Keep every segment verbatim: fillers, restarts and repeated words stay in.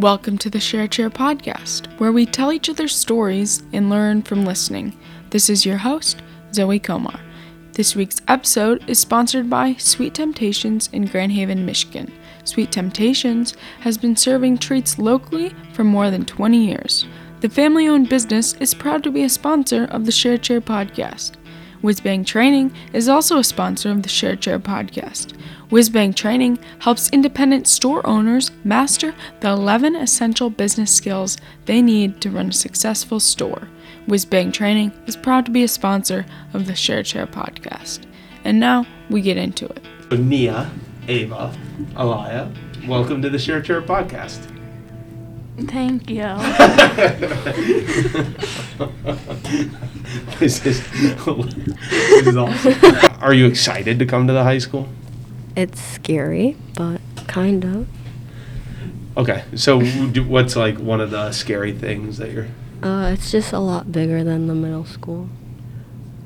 Welcome to the Share Chair podcast, where we tell each other stories and learn from listening. This is your host, Zoe Komar. This week's episode is sponsored by Sweet Temptations in Grand Haven, Michigan. Sweet Temptations has been serving treats locally for more than twenty years. The family-owned business is proud to be a sponsor of the Share Chair podcast. WhizBang Training is also a sponsor of the Share Chair podcast. WhizBang Training helps independent store owners master the eleven essential business skills they need to run a successful store. WhizBang Training is proud to be a sponsor of the Share Chair podcast. And now we get into it. Nia, Ava, Aliya, welcome to the Share Chair podcast. Thank you. this, is, this is awesome. Are you excited to come to the high school? It's scary, but kind of. Okay, so what's like one of the scary things that you're... Uh, it's just a lot bigger than the middle school.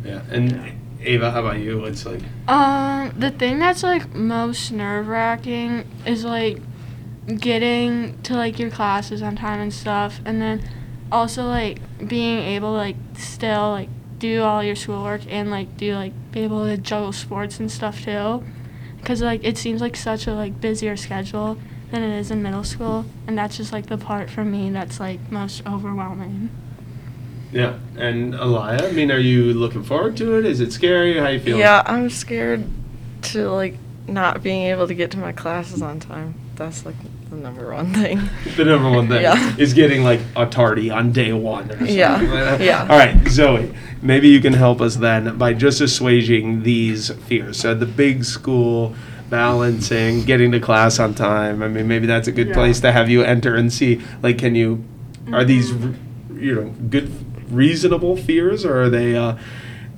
Yeah, and yeah. Ava, how about you? What's like... Um, the thing that's like most nerve-wracking is like... getting to like your classes on time and stuff, and then also like being able to like still like do all your schoolwork and like do like be able to juggle sports and stuff too, because like it seems like such a like busier schedule than it is in middle school, and that's just like the part for me that's like most overwhelming. Yeah, and Aliya, I mean, are you looking forward to it? Is it scary? How you feeling? Yeah, I'm scared to like not being able to get to my classes on time. That's like the number one thing. The number one thing yeah. is getting like a tardy on day one or something. Yeah. Like that. Yeah. All right, Zoe, maybe you can help us then by just assuaging these fears. So the big school, balancing, getting to class on time. I mean, maybe that's a good yeah. place to have you enter and see. Like, can you? Mm-hmm. Are these, you know, good, reasonable fears, or are they? Uh,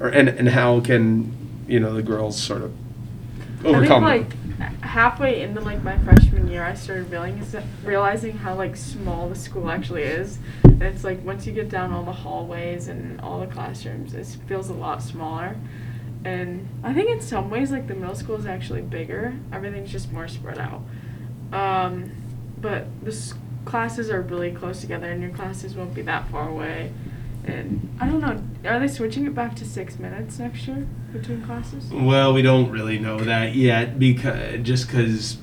or and and how can you know the girls sort of overcome I think, them? Like, halfway into like my freshman year, I started realizing how like small the school actually is, and it's like once you get down all the hallways and all the classrooms, it feels a lot smaller. And I think in some ways like the middle school is actually bigger. Everything's just more spread out. Um, but the s- classes are really close together, and your classes won't be that far away. And I don't know, are they switching it back to six minutes next year between classes? Well, we don't really know that yet, because just because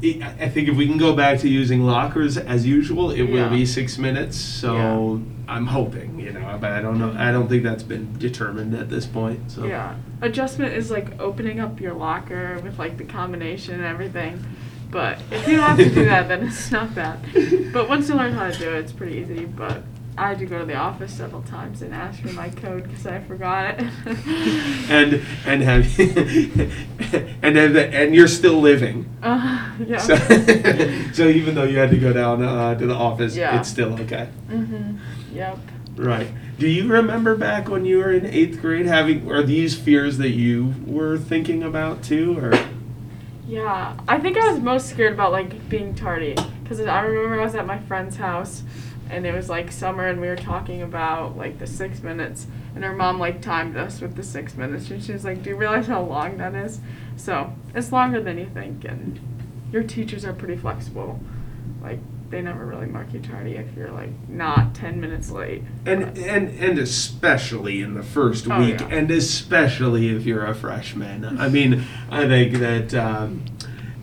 I think if we can go back to using lockers as usual, it yeah. will be six minutes. So yeah. I'm hoping, you know, but I don't know. I don't think that's been determined at this point. So yeah, adjustment is like opening up your locker with like the combination and everything. But if you don't have to do that, then it's not bad. But once you learn how to do it, it's pretty easy. But I had to go to the office several times and ask for my code because I forgot it. and and have and have the, and you're still living. Uh, yeah. So, so even though you had to go down uh, to the office, yeah. it's still okay. Mhm. Yep. Right. Do you remember back when you were in eighth grade having? Are these fears that you were thinking about too, or? Yeah, I think I was most scared about like being tardy, because I remember I was at my friend's house. And it was like summer, and we were talking about like the six minutes, and her mom like timed us with the six minutes, and she was like, "Do you realize how long that is?" So it's longer than you think, and your teachers are pretty flexible. Like they never really mark you tardy if you're like not ten minutes late. And but. and and especially in the first oh, week, yeah. and especially if you're a freshman. I mean, I think that um,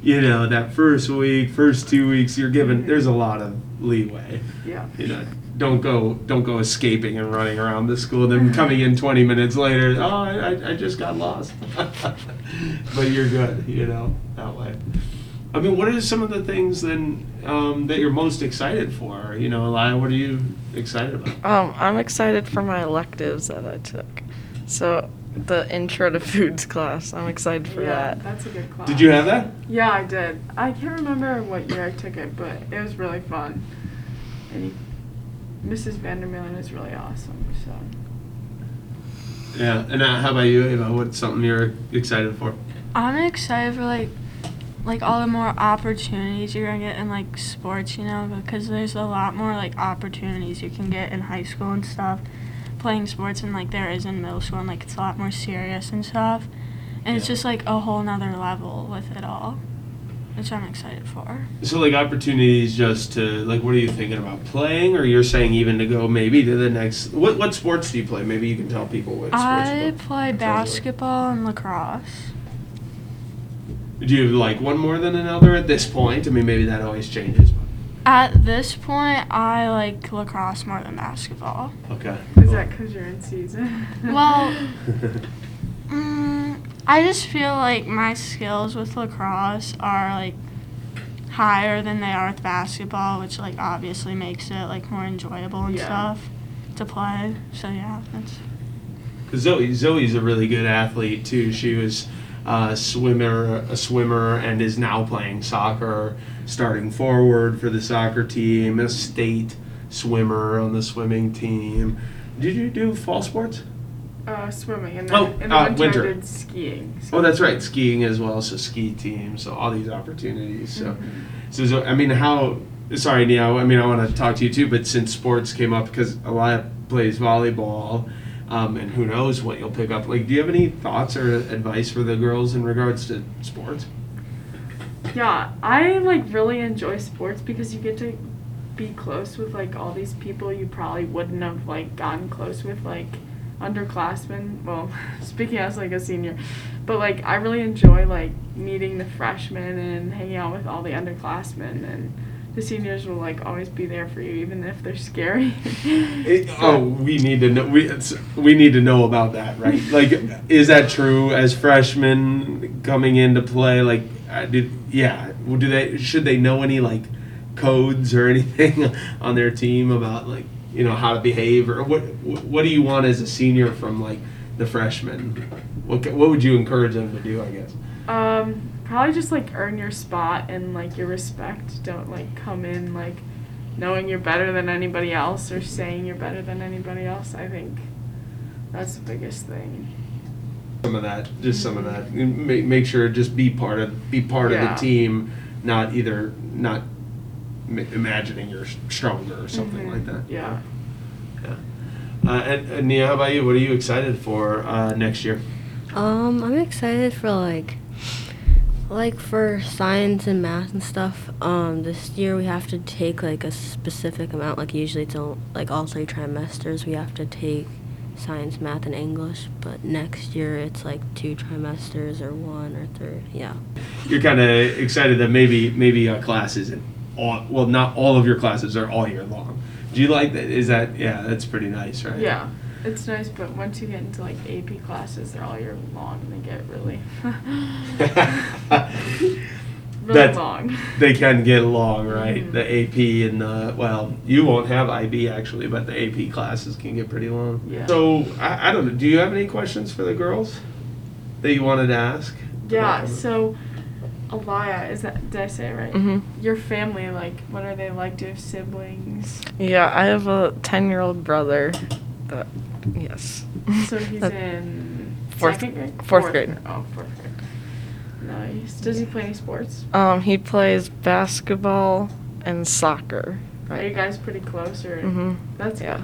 you know that first week, first two weeks, you're given. There's a lot of leeway. Yeah. You know, don't go don't go escaping and running around the school, then coming in twenty minutes later, oh I, I just got lost. But you're good, you know, that way. I mean, what are some of the things then um, that you're most excited for? You know, Aliya, what are you excited about? Um, I'm excited for my electives that I took. So the intro to foods class. I'm excited for yeah, that. That's a good class. Did you have that? Yeah, I did. I can't remember what year I took it, but it was really fun. And he, Missus Vandermillen is really awesome. So. Yeah, and uh, how about you, Ava? What's something you're excited for? I'm excited for like, like all the more opportunities you're gonna get in like sports, you know, because there's a lot more like opportunities you can get in high school and stuff. Playing sports, and like there is in middle school, and like it's a lot more serious and stuff, and yeah. it's just like a whole nother level with it all. which I'm excited for. So, like, opportunities just to, like, what are you thinking about playing? Or you're saying even to go maybe to the next, what what sports do you play? Maybe you can tell people what sports I play. Basketball and lacrosse. Do you like one more than another at this point? I mean, maybe that always changes. At this point, I like lacrosse more than basketball. Okay. Cool. Is that because you're in season? Well, mm, I just feel like my skills with lacrosse are, like, higher than they are with basketball, which, like, obviously makes it, like, more enjoyable and yeah. stuff to play. So, yeah, that's... Because Zoe, Zoe's a really good athlete, too. She was... Uh, swimmer, a swimmer, and is now playing soccer, starting forward for the soccer team, a state swimmer on the swimming team. Did you do fall sports? Uh, swimming, and then oh, in the uh, winter, winter. I did skiing. So. Oh, that's right, skiing as well, so ski team, so all these opportunities. So, mm-hmm. so, so I mean, how, sorry, Nia, I mean, I want to talk to you too, but since sports came up, because Aliya plays volleyball, Um, and who knows what you'll pick up. Like, do you have any thoughts or advice for the girls in regards to sports? Yeah, I, like, really enjoy sports because you get to be close with, like, all these people you probably wouldn't have, like, gotten close with, like, underclassmen. Well, speaking as, like, a senior. But, like, I really enjoy, like, meeting the freshmen and hanging out with all the underclassmen, and the seniors will, like, always be there for you, even if they're scary. it, oh, we need to know. We it's, we need to know about that, right? Like, is that true as freshmen coming into play? Like, uh, did yeah? Do they should they know any, like, codes or anything on their team about, like, you know, how to behave, or what what do you want as a senior from, like, the freshmen? What what would you encourage them to do, I guess? Um. Probably just, like, earn your spot and, like, your respect. Don't, like, come in, like, knowing you're better than anybody else or saying you're better than anybody else. I think that's the biggest thing. Some of that, just some of that. Make, make sure just be part of be part yeah. of the team, not either not imagining you're stronger or something mm-hmm. like that. Yeah. Yeah. Uh, and, and Nia, how about you? What are you excited for uh, next year? Um, I'm excited for, like. Like, for science and math and stuff, um, this year we have to take, like, a specific amount. Like, usually it's, all, like, all three trimesters we have to take science, math, and English. But next year it's, like, two trimesters or one or three, yeah. You're kind of excited that maybe maybe uh, classes, and all, well, not all of your classes are all year long. Do you like that? Is that, yeah, that's pretty nice, right? Yeah. It's nice, but once you get into, like, A P classes, they're all year long, and they get really, really That's, long. They can get long, right? Mm-hmm. The A P and the, well, you won't have I B, actually, but the A P classes can get pretty long. Yeah. So, I, I don't know, do you have any questions for the girls that you wanted to ask? Yeah, so, Aliya, is that, did I say it right? Mm-hmm. Your family, like, what are they like? Do you have siblings? Yeah, I have a ten-year-old brother. That, yes. So he's that, in fourth, second grade? Fourth, fourth grade. Oh, fourth grade. Nice. Does he play any sports? Um, he plays basketball and soccer. Right. Are you guys pretty close? Or mm-hmm. That's yeah.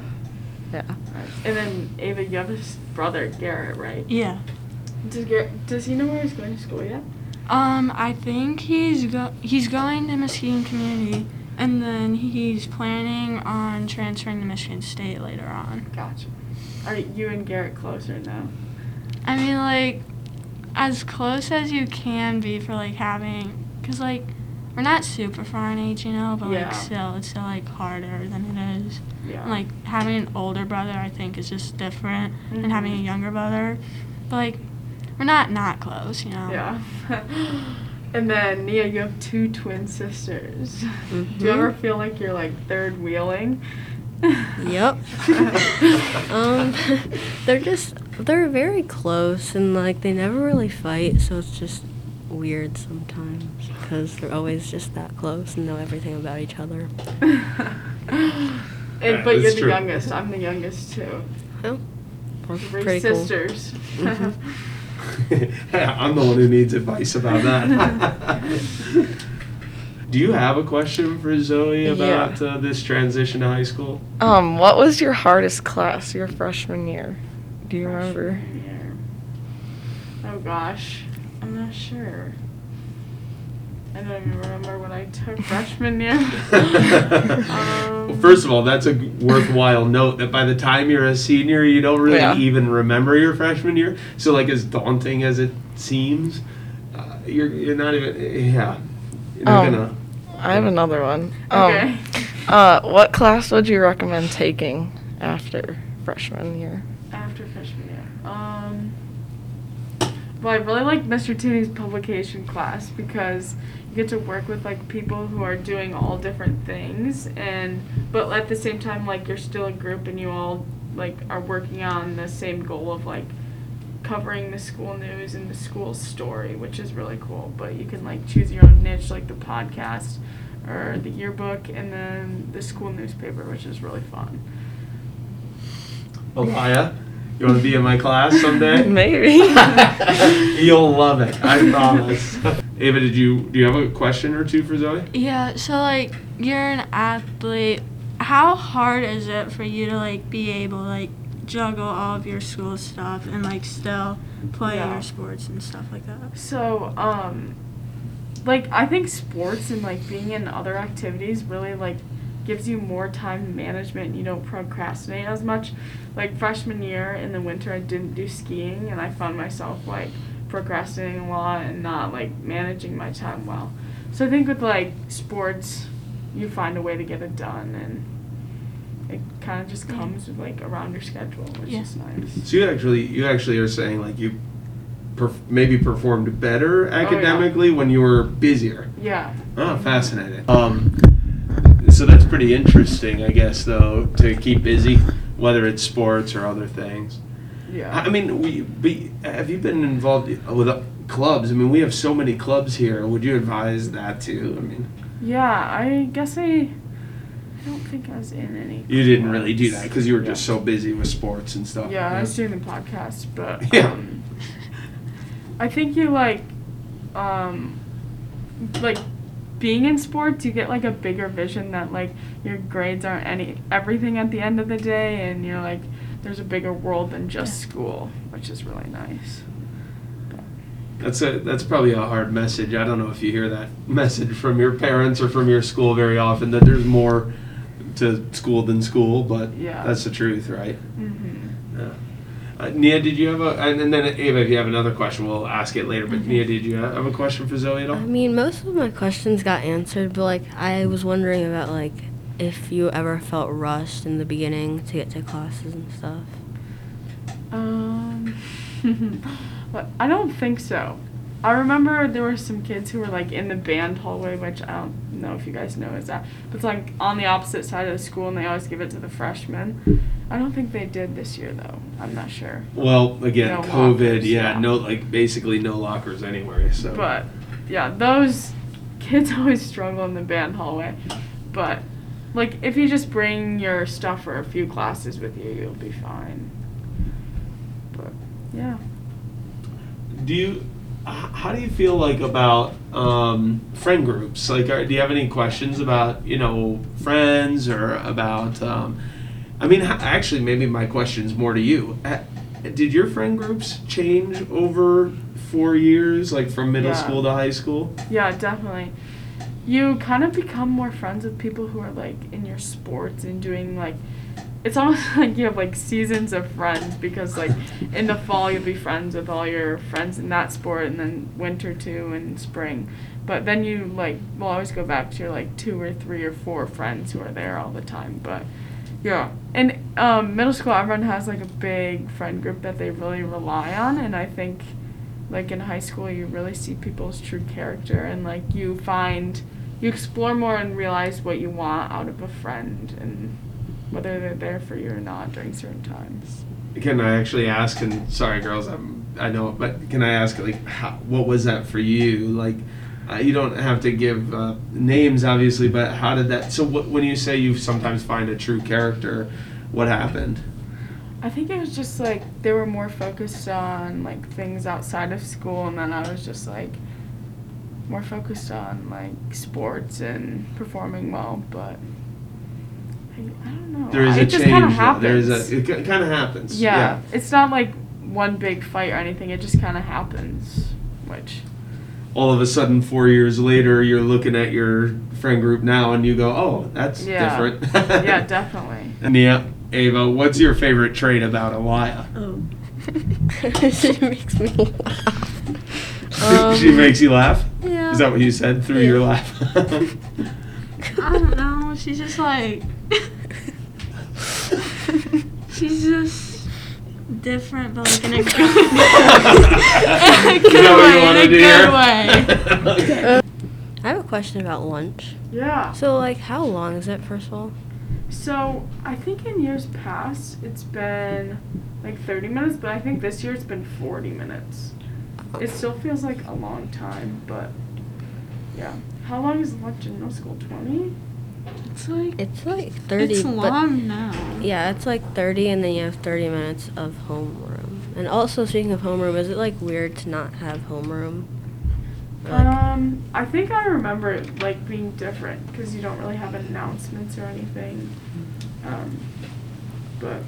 Good. Yeah. Right. And then, Ava, you have his brother, Garrett, right? Yeah. Does Garrett, does he know where he's going to school yet? Um, I think he's go- he's going to Mesquite community. And then he's planning on transferring to Michigan State later on. Gotcha. Are you and Garrett closer now? I mean, like, as close as you can be for, like, having... Because, like, we're not super far in age, you know, but, yeah. like, still, it's still, like, harder than it is. Yeah. And, like, having an older brother, I think, is just different mm-hmm. than having a younger brother. But, like, we're not not close, you know? Yeah. And then, Nia, you have two twin sisters. Mm-hmm. Do you ever feel like you're, like, third wheeling? Yep. um, they're just, they're very close, and, like, they never really fight, so it's just weird sometimes because they're always just that close and know everything about each other. and, but you're the true. youngest. I'm the youngest, too. Well, we're Three sisters. Cool. Mm-hmm. I'm the one who needs advice about that. Do you have a question for Zoe about yeah. uh, this transition to high school? Um, what was your hardest class your freshman year? Do you freshman remember? Year. Oh gosh, I'm not sure. I don't even remember what I took freshman year. um, well, first of all, that's a worthwhile note that by the time you're a senior, you don't really yeah. even remember your freshman year. So, like, as daunting as it seems, uh, you're you're not even, yeah. You're not um, gonna, I have another one. Um, okay. Uh, what class would you recommend taking after freshman year? After freshman year? Um... Well, I really like Mister Tinney's publication class because you get to work with, like, people who are doing all different things, and but at the same time, like, you're still a group and you all, like, are working on the same goal of, like, covering the school news and the school story, which is really cool. But you can, like, choose your own niche, like the podcast or the yearbook and then the school newspaper, which is really fun. Aliya? You want to be in my class someday? Maybe. You'll love it. I promise. Ava, did you do you have a question or two for Zoe? Yeah. So, like, you're an athlete. How hard is it for you to, like, be able to, like, juggle all of your school stuff and, like, still play yeah. your sports and stuff like that? So, um, like, I think sports and, like, being in other activities really, like, gives you more time management. You don't procrastinate as much. Like, freshman year in the winter, I didn't do skiing, and I found myself, like, procrastinating a lot and not, like, managing my time well. So I think with, like, sports, you find a way to get it done, and it kind of just comes, yeah. like, around your schedule, which yeah. is nice. So you actually, you actually are saying, like, you perf- maybe performed better academically oh, yeah. when you were busier. Yeah. Oh, fascinating. Um... So that's pretty interesting, I guess, though, to keep busy, whether it's sports or other things. Yeah. I mean, we, we, have you been involved with clubs? I mean, we have so many clubs here. Would you advise that, too? I mean. Yeah, I guess I, I don't think I was in any clubs. You didn't really do that because you were yeah. just so busy with sports and stuff. Yeah, yeah. I was doing the podcast, but yeah. um, I think you, like, um, like, being in sports, you get, like, a bigger vision that, like, your grades aren't any everything at the end of the day, and you're like, there's a bigger world than just yeah. school, which is really nice. But. That's a that's probably a hard message. I don't know if you hear that message from your parents or from your school very often, that there's more to school than school, but yeah. that's the truth, right? Mm-hmm. Yeah. Uh, Nia, did you have a, and then Ava, if you have another question, we'll ask it later, but mm-hmm. Nia, did you have a question for Zoe at all? I mean, most of my questions got answered, but, like, I was wondering about, like, if you ever felt rushed in the beginning to get to classes and stuff. Um, well, I don't think so. I remember there were some kids who were, like, in the band hallway, which I don't know if you guys know is that, but it's, like, on the opposite side of the school, and they always give it to the freshmen. I don't think they did this year, though. I'm not sure. Well, again, no COVID, lockers, yeah, yeah, no, like, basically no lockers anywhere, so. But, yeah, those kids always struggle in the band hallway, but, like, if you just bring your stuff for a few classes with you, you'll be fine. But, yeah. Do you... How do you feel, like, about um, friend groups? Like, are, do you have any questions about, you know, friends or about, um, I mean, actually, maybe my question's more to you. Did your friend groups change over four years, like, from middle yeah. school to high school? Yeah, definitely. You kind of become more friends with people who are, like, in your sports and doing, like, it's almost like you have, like, seasons of friends because, like, in the fall you'll be friends with all your friends in that sport, and then winter too and spring. But then you, like, will always go back to your, like, two or three or four friends who are there all the time. But, yeah. And um, middle school, everyone has, like, a big friend group that they really rely on. And I think, like, in high school you really see people's true character, and, like, you find, you explore more and realize what you want out of a friend and whether they're there for you or not during certain times. Can I actually ask, and sorry girls, I'm, I know, but can I ask, like, how, what was that for you? Like, uh, you don't have to give uh, names, obviously, but how did that, so what, when you say you sometimes find a true character, what happened? I think it was just, like, they were more focused on, like, things outside of school, and then I was just, like, more focused on, like, sports and performing well, but... I don't know. There is a it just kind of happens. There's a, it kind of happens. Yeah. yeah. It's not like one big fight or anything. It just kind of happens, which all of a sudden four years later you're looking at your friend group now and you go, oh, that's yeah. different. Yeah, definitely. And yeah, Ava, what's your favorite trait about Aliya? Oh. She makes me laugh. Um, she makes you laugh? Yeah. Is that what you said through yeah. your laugh? I don't know. She's just like... She's just different, but like in a good way. In a good you know way. In a good way. Okay. I have a question about lunch. Yeah. So, like, how long is it, first of all? So, I think in years past, it's been... like thirty minutes, but I think this year it's been forty minutes. It still feels like a long time, but yeah. How long is lunch in middle school? twenty? It's like it's like thirty. It's long now. Yeah, it's like thirty, and then you have thirty minutes of homeroom. And also, speaking of homeroom, is it like weird to not have homeroom? Like, um, I think I remember it like being different because you don't really have announcements or anything. Um, but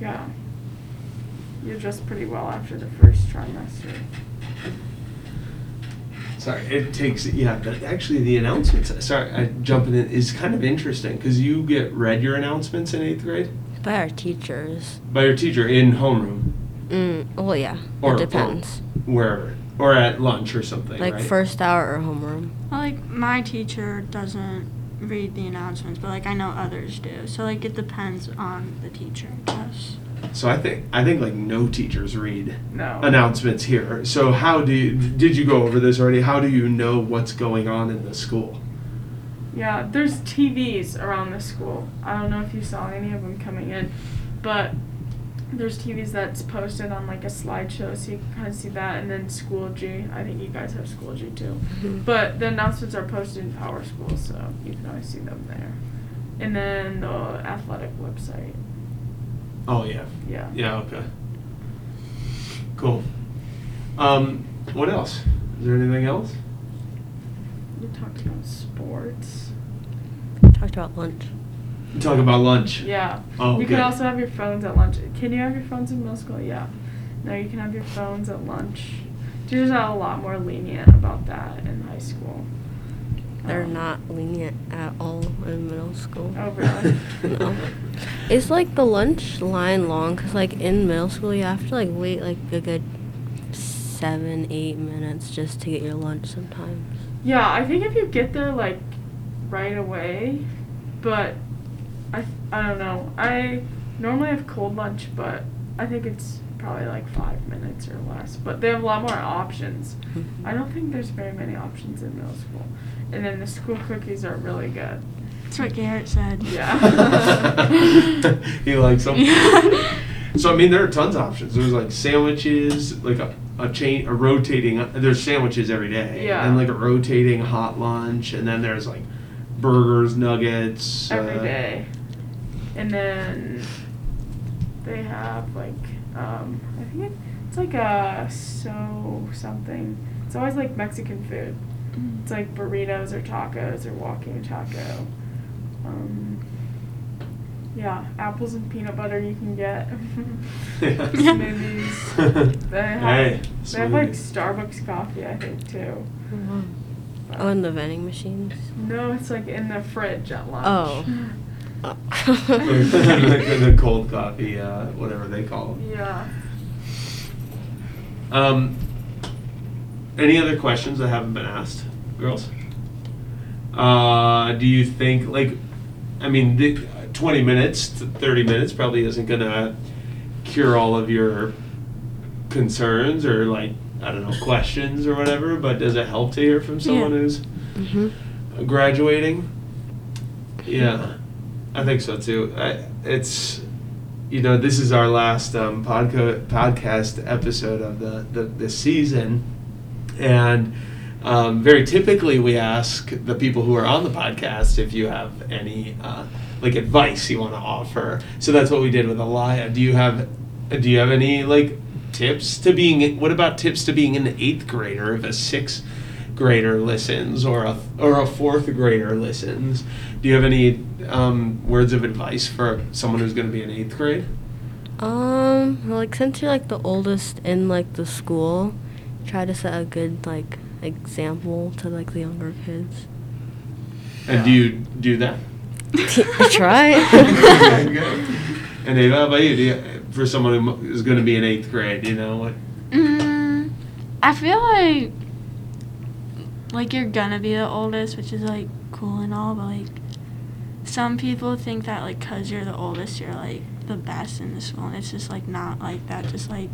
yeah. You adjust pretty well after the first trimester. Sorry, it takes, yeah, but actually the announcements, sorry, I'm jumping in, is kind of interesting because you get read your announcements in eighth grade? By our teachers. By your teacher in homeroom? Mm, well, yeah. Or, it depends. Or wherever. Or at lunch or something, like right? First hour or homeroom. Well, like, my teacher doesn't read the announcements, but like I know others do, so like it depends on the teacher, I guess. So I think I think like no teachers read no. announcements here. So how do you, did you go over this already? How do you know what's going on in the school? Yeah, there's T Vs around the school. I don't know if you saw any of them coming in, but there's T Vs that's posted on like a slideshow, so you can kind of see that, and then Schoology. I think you guys have Schoology too. Mm-hmm. But the announcements are posted in PowerSchool, so you can always see them there. And then the athletic website. Oh, yeah. Yeah. Yeah, okay. Cool. Um, what else? Is there anything else? We talked about sports. We talked about lunch. Talk about lunch. Yeah. Oh, you okay. can also have your phones at lunch. Can you have your phones in middle school? Yeah. No, you can have your phones at lunch. Teachers are a lot more lenient about that in high school. They're um, not lenient at all in middle school. Oh, really? No. It's like the lunch line long because, like, in middle school, you have to, like, wait, like, a good seven, eight minutes just to get your lunch sometimes. Yeah, I think if you get there, like, right away, but... I I don't know. I normally have cold lunch, but I think it's probably like five minutes or less. But they have a lot more options. I don't think there's very many options in middle school. And then the school cookies are really good. That's what Garrett said. Yeah. He likes them. Yeah. So, I mean, there are tons of options. There's like sandwiches, like a, a chain, a rotating, there's sandwiches every day. Yeah. And like a rotating hot lunch. And then there's like burgers, nuggets. Every uh, day. And then they have, like, um, I think it, it's like a so something. It's always, like, Mexican food. Mm. It's like burritos or tacos or walking taco. Um, yeah, apples and peanut butter you can get. Smoothies. They have, hey, they have, like, Starbucks coffee, I think, too. Mm-hmm. Oh, in the vending machines? No, it's, like, in the fridge at lunch. Oh. the, the, the cold coffee, uh, whatever they call it. Yeah. Um, any other questions that haven't been asked, girls? Uh, do you think, like, I mean, the, twenty minutes to thirty minutes probably isn't going to cure all of your concerns or, like, I don't know, questions or whatever, but does it help to hear from someone yeah. who's mm-hmm. graduating? Yeah. I think so too. I, it's, you know, this is our last um, podca- podcast episode of the, the, the season, and um, very typically we ask the people who are on the podcast if you have any uh, like advice you want to offer. So that's what we did with Aliya. Do you have do you have any like tips to being? What about tips to being an eighth grader if a sixth grader listens or a or a fourth grader listens? Do you have any um, words of advice for someone who's going to be in eighth grade? Um, like since you're like the oldest in like the school, try to set a good like example to like the younger kids. And yeah. do you do that? I try. Okay, good. And Ava, how about you? Do you, for someone who is going to be in eighth grade, you know what? Mm, I feel like like you're gonna be the oldest, which is like cool and all, but like some people think that like because you're the oldest, you're like the best in the school, and it's just like not like that. Just like,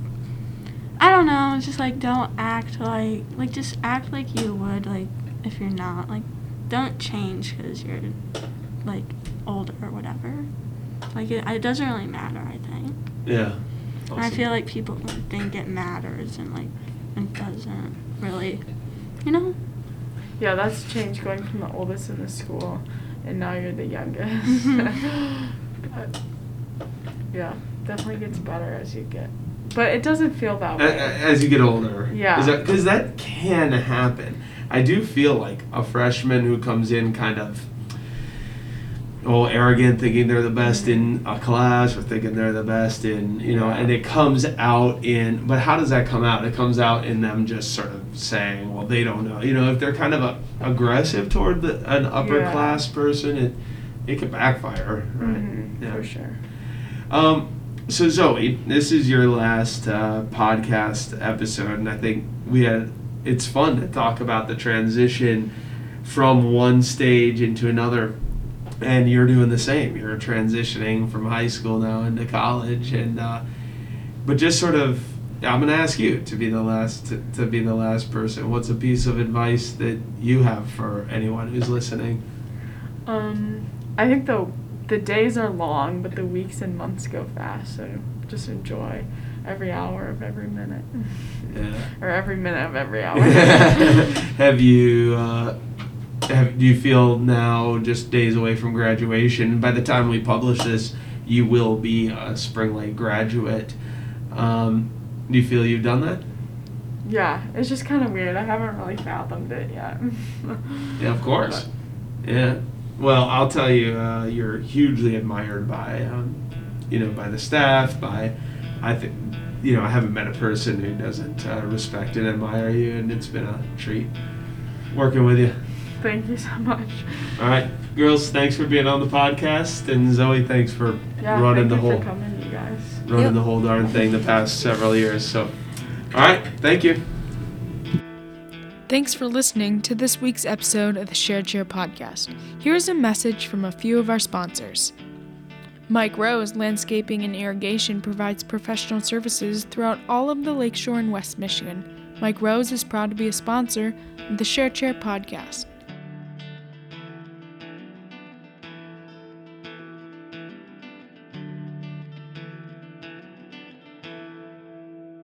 I don't know. It's just like, don't act like like just act like you would like if you're not, like, don't change because you're like older or whatever. Like it, it doesn't really matter, I think. Yeah. Awesome. I feel like people think it matters, and like it doesn't really, you know. Yeah, that's changed going from the oldest in the school, and now you're the youngest. But, yeah, definitely gets better as you get, but it doesn't feel that way as you get older. Yeah, because that, that can happen. I do feel like a freshman who comes in kind of all arrogant, thinking they're the best in a class, or thinking they're the best in, you know, and it comes out in, but how does that come out? It comes out in them just sort of saying, well, they don't know. You know, if they're kind of a, aggressive toward the, an upper yeah. class person, it it can backfire, right? Mm-hmm, yeah. For sure. Um, so, Zoe, this is your last uh, podcast episode, and I think we had, it's fun to talk about the transition from one stage into another. And you're doing the same. You're transitioning from high school now into college, and uh, but just sort of, I'm going to ask you to be the last to, to be the last person. What's a piece of advice that you have for anyone who's listening? Um, I think the the days are long, but the weeks and months go fast. So just enjoy every hour of every minute, yeah. or every minute of every hour. Have you? Uh, Have, do you feel now, just days away from graduation, by the time we publish this, you will be a Spring Lake graduate. Um, do you feel you've done that? Yeah, it's just kind of weird. I haven't really fathomed it yet. Yeah, of course. But. Yeah. Well, I'll tell you, uh, you're hugely admired by, um, you know, by the staff, by, I think, you know, I haven't met a person who doesn't uh, respect and admire you, and it's been a treat working with you. Thank you so much. All right, girls, thanks for being on the podcast, and Zoe, thanks for yeah, running thank the you whole for coming, you guys. running yep. the whole darn thing the past several years. So, all right, thank you. Thanks for listening to this week's episode of the Shared Share podcast. Here's a message from a few of our sponsors. Mike Rose Landscaping and Irrigation provides professional services throughout all of the Lakeshore and West Michigan. Mike Rose is proud to be a sponsor of the Shared Share podcast.